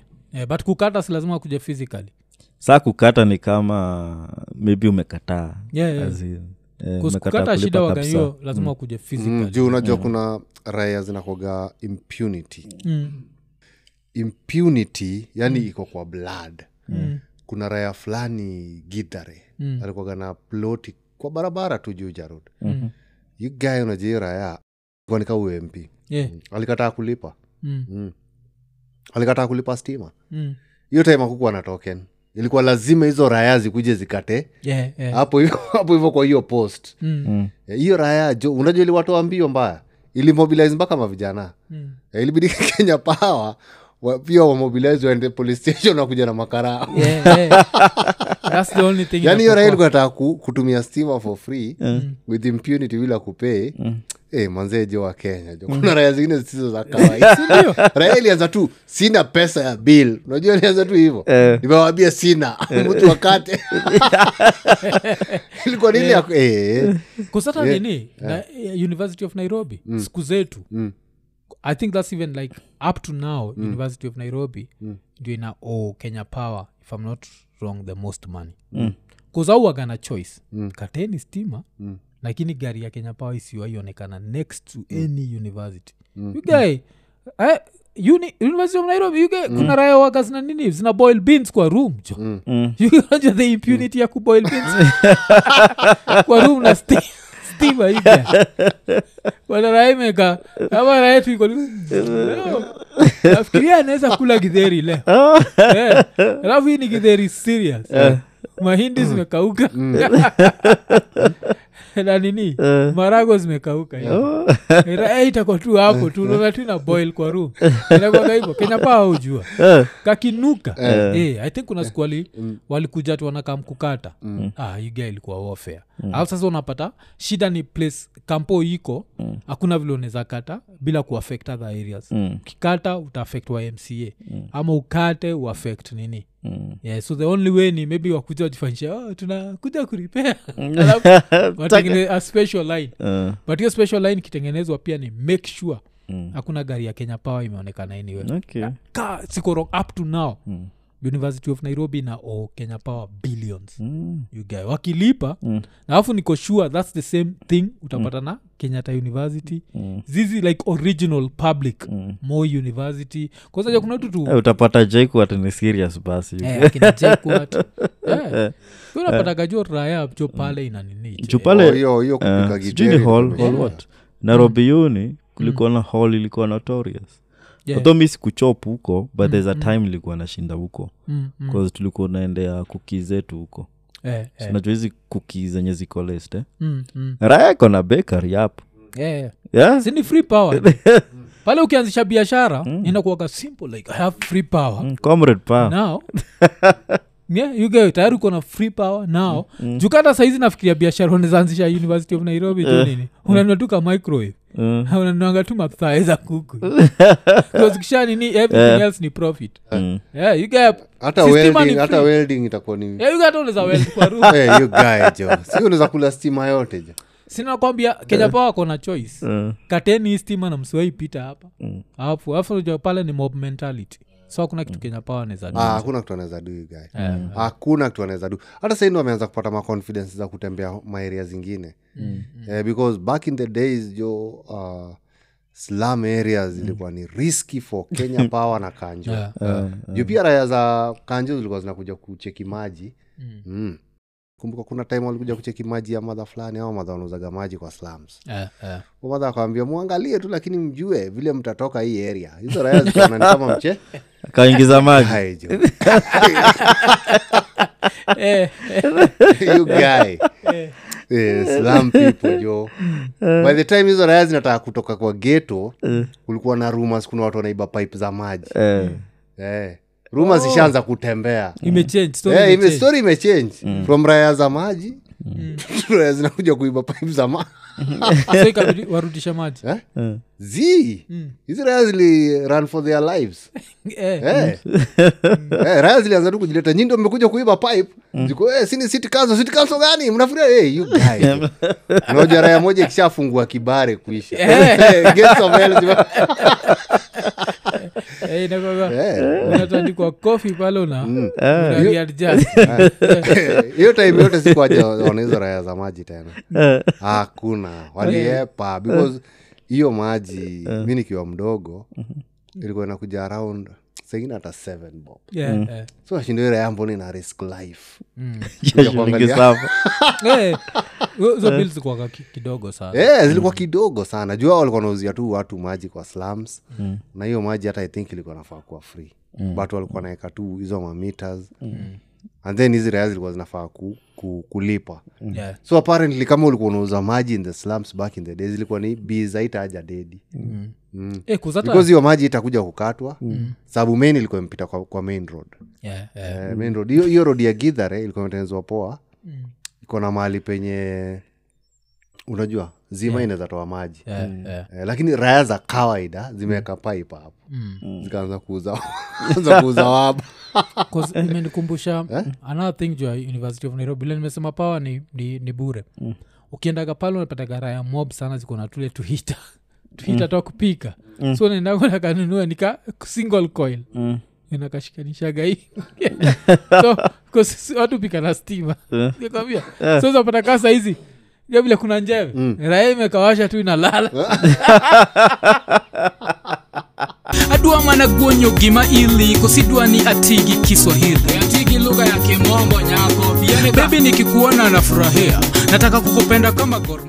But kukata si lazima kuja physically. Sasa kukata ni kama maybe umekataa. Kukata shida waga hiyo lazima kuja physically. Juu unajua kuna raia zinakoga impunity. Impunity yani iko kwa blood. Kuna raia fulani Githare alikuwa na ploti kwa barabara tu Juja Road. You guy unajira ya kwa nika UMP. Alikataa kulipa. Alikataa kulipa stima. Hiyo time hakukuwa na token. Ilikuwa lazima hizo raia zikuje zikate. Hapo hivyo kwa hiyo post. Hiyo raia unajua ile watu ambio mbaya. Ili mobilize mpaka mavijana. Ilibidi Kenya Power pia wa mobilize waende police station na kuja na makara. That's the only thing. Yani hiyo raia ilikuwa anataka kutumia stima for free with impunity bila kupay. Manze je wa Kenya. Kuna raia zingine zisizo za kawaida. Ndio. Raia ilianza tu sina pesa ya bill. Unajua ilianza tu hivyo. Nimewaambia sina mtu wakate. Ilikuwa nini yako? Kusata nini? University of Nairobi. Siku zetu. I think that's even like up to now University of Nairobi doing now Kenya Power if I'm not wrong the most money. Cause au gana choice. Kateni stima. Lakini gari ya Kenya Power isiyoonekana next to any university. You guy University of Nairobi you guy kuna raia waga zina nini zina boil beans kwa room jo. You know the impunity ya ku boil beans. Kwa room na stima you guy. Wala raimeka kama raia tu iko nafikiria anaweza kula Githare leo. Ravi ni Githare serious. Mahindi zimekauka. Na nini? Marago zimekauka hiyo. Raia itakuwa tu hapo tu na tuna boil kwa room. Inakuwa hivyo. Kenya Power hujua. Kakinuka. I think kuna squali walikuja tu wanaka mkukata. You guy ilikuwa warfare. Alafu sasa unapata shida ni place kampo iko. Hakuna vile unaweza kata bila kuaffect other areas. Ukikata utaaffect wa MCA ama ukate uaffect nini? So the only way ni maybe wakuja kujifanyia tunakuja kurepair. Watengene a special line. But hiyo special line kitengenezwa pia ni make sure hakuna gari ya Kenya Power imeonekana anywhere. Sikoro up to now. University of Nairobi na Kenya Power billions. You guy wakilipa na afu niko sure that's the same thing utapata na Kenyatta University. This is like original public more university. Kwa sababu kuna watu utapata JKUAT ni serious basi. Kina JKUAT. Unapata gajo raia hapo pale ina nini? Jupale hiyo kupika Githare hall what? Nairobi uni kulikuwa na hall ilikuwa notorious. Ndotomis kuchop huko but there's a time nilikuwa nashinda huko because tulikuwa naendea cookies zetu huko. Sinajuizi cookies zenye ziko list. Raia kuna bakery hapo. Sini free power. Pale ukianzisha biashara inakuwa simple like I have free power. Comrade power. Now you go tayari kuna free power now. Jukata saizi nafikiria biashara unaanzisha University of Nairobi tu nini? Unanatuka microwave. Haunanga tu mathai za kuku. Cuz kishani ni everything else ni profit. You guy hata welding itakuwa nini? You guy unaweza weld kwa room. You guy jo. Si unaweza kula stima yote jo. Sina kwambia Kenya Power kuna choice. Kateni stima na msiwai pita hapa. Alafu jo pale ni mob mentality. So kuna kitu Kenya Power anaweza do. Hakuna kitu anaweza do you guy. Hakuna kitu anaweza do. Hata sasa ndio wameanza kupata ma confidence za kutembea ma area zingine. Because back in the days slum areas ilikuwa ni risky for Kenya Power na Kanjo. Pia raia za Kanjo zilikuwa zinakuja kucheki maji. Kumbuka kuna time walikuja kucheki maji ya mother fulani au mother wanazaga maji kwa slums. Kwa mother akaambia muangalie tu lakini mjue vile mtatoka hii area. Hizo raia zikaona ni kama mche akaingiza maji. You guy. Slum people yo. By the time hizo raia zinataka kutoka kwa ghetto, kulikuwa na rumors kuna watu wanaiba pipe za maji. Rumors zishaanza kutembea. Imechange story imechange from raia za maji Tunakuja kuiba pipe za maji. Sasa warudisha maji. Zii. Hizi Razli run for their lives. Razli anza kujileta nyindo mmekuja kuiba pipe. Ziko sini city council gani? Mnafikiria you guys. Moja raya moja ikishafungua kibare kuisha. Gates of hell. Unatandikwa coffee pale na readjust. Hiyo time yote sikuaje wanaweza raya za maji tena. Hakuna. Waliepa because hiyo maji mimi nikiwa mdogo ilikuwa inakuja around singina hata 7 bob. So ashindwe raya mboni na risk life. Ningesaba. Hizo bills zilikuwa kidogo sana. Zilikuwa kidogo sana. Jua walikuwa wanauzia tu watu maji kwa slums. Na hiyo maji hata I think ilikuwa nafaa kuwa free. But walikuwa naeka tu hizo ma meters. And then hizo raya zilikuwa zinafaa kulipa. So apparently kama ulikuwa unauza maji in the slums back in the days ilikuwa ni biza itaja dedi. Because hiyo maji itakuja kukatwa. Sababu main ilikuwa mpita kwa main road. Main road hiyo road ya Githare ilikuwa imetengenezwa poa. Kuna mahali penye unajua zima inaweza toa maji. Lakini raya za kawaida zimeweka pipe hapo. Zikaanza kuuza wabu. Cuz imenikumbusha another thing juu University of Nairobi nimesema power ni bure. Ukienda pale unapata raya mob sana ziko na tule to heater to kupika. So ninaona kanunua nika single coil. Inakashikanisha gai. So cuz watu pika na steamer. Nikwambia so unapata kasa hizi bila kuna njeve. Raya imekawasha tu inalala. Adua mana gonyo gima ili kusidua ni atigi Kiswahili. Atigi lugha ya Kimombo nyako. Baby nikikuona nafurahia. Nataka kukupenda kama gorma.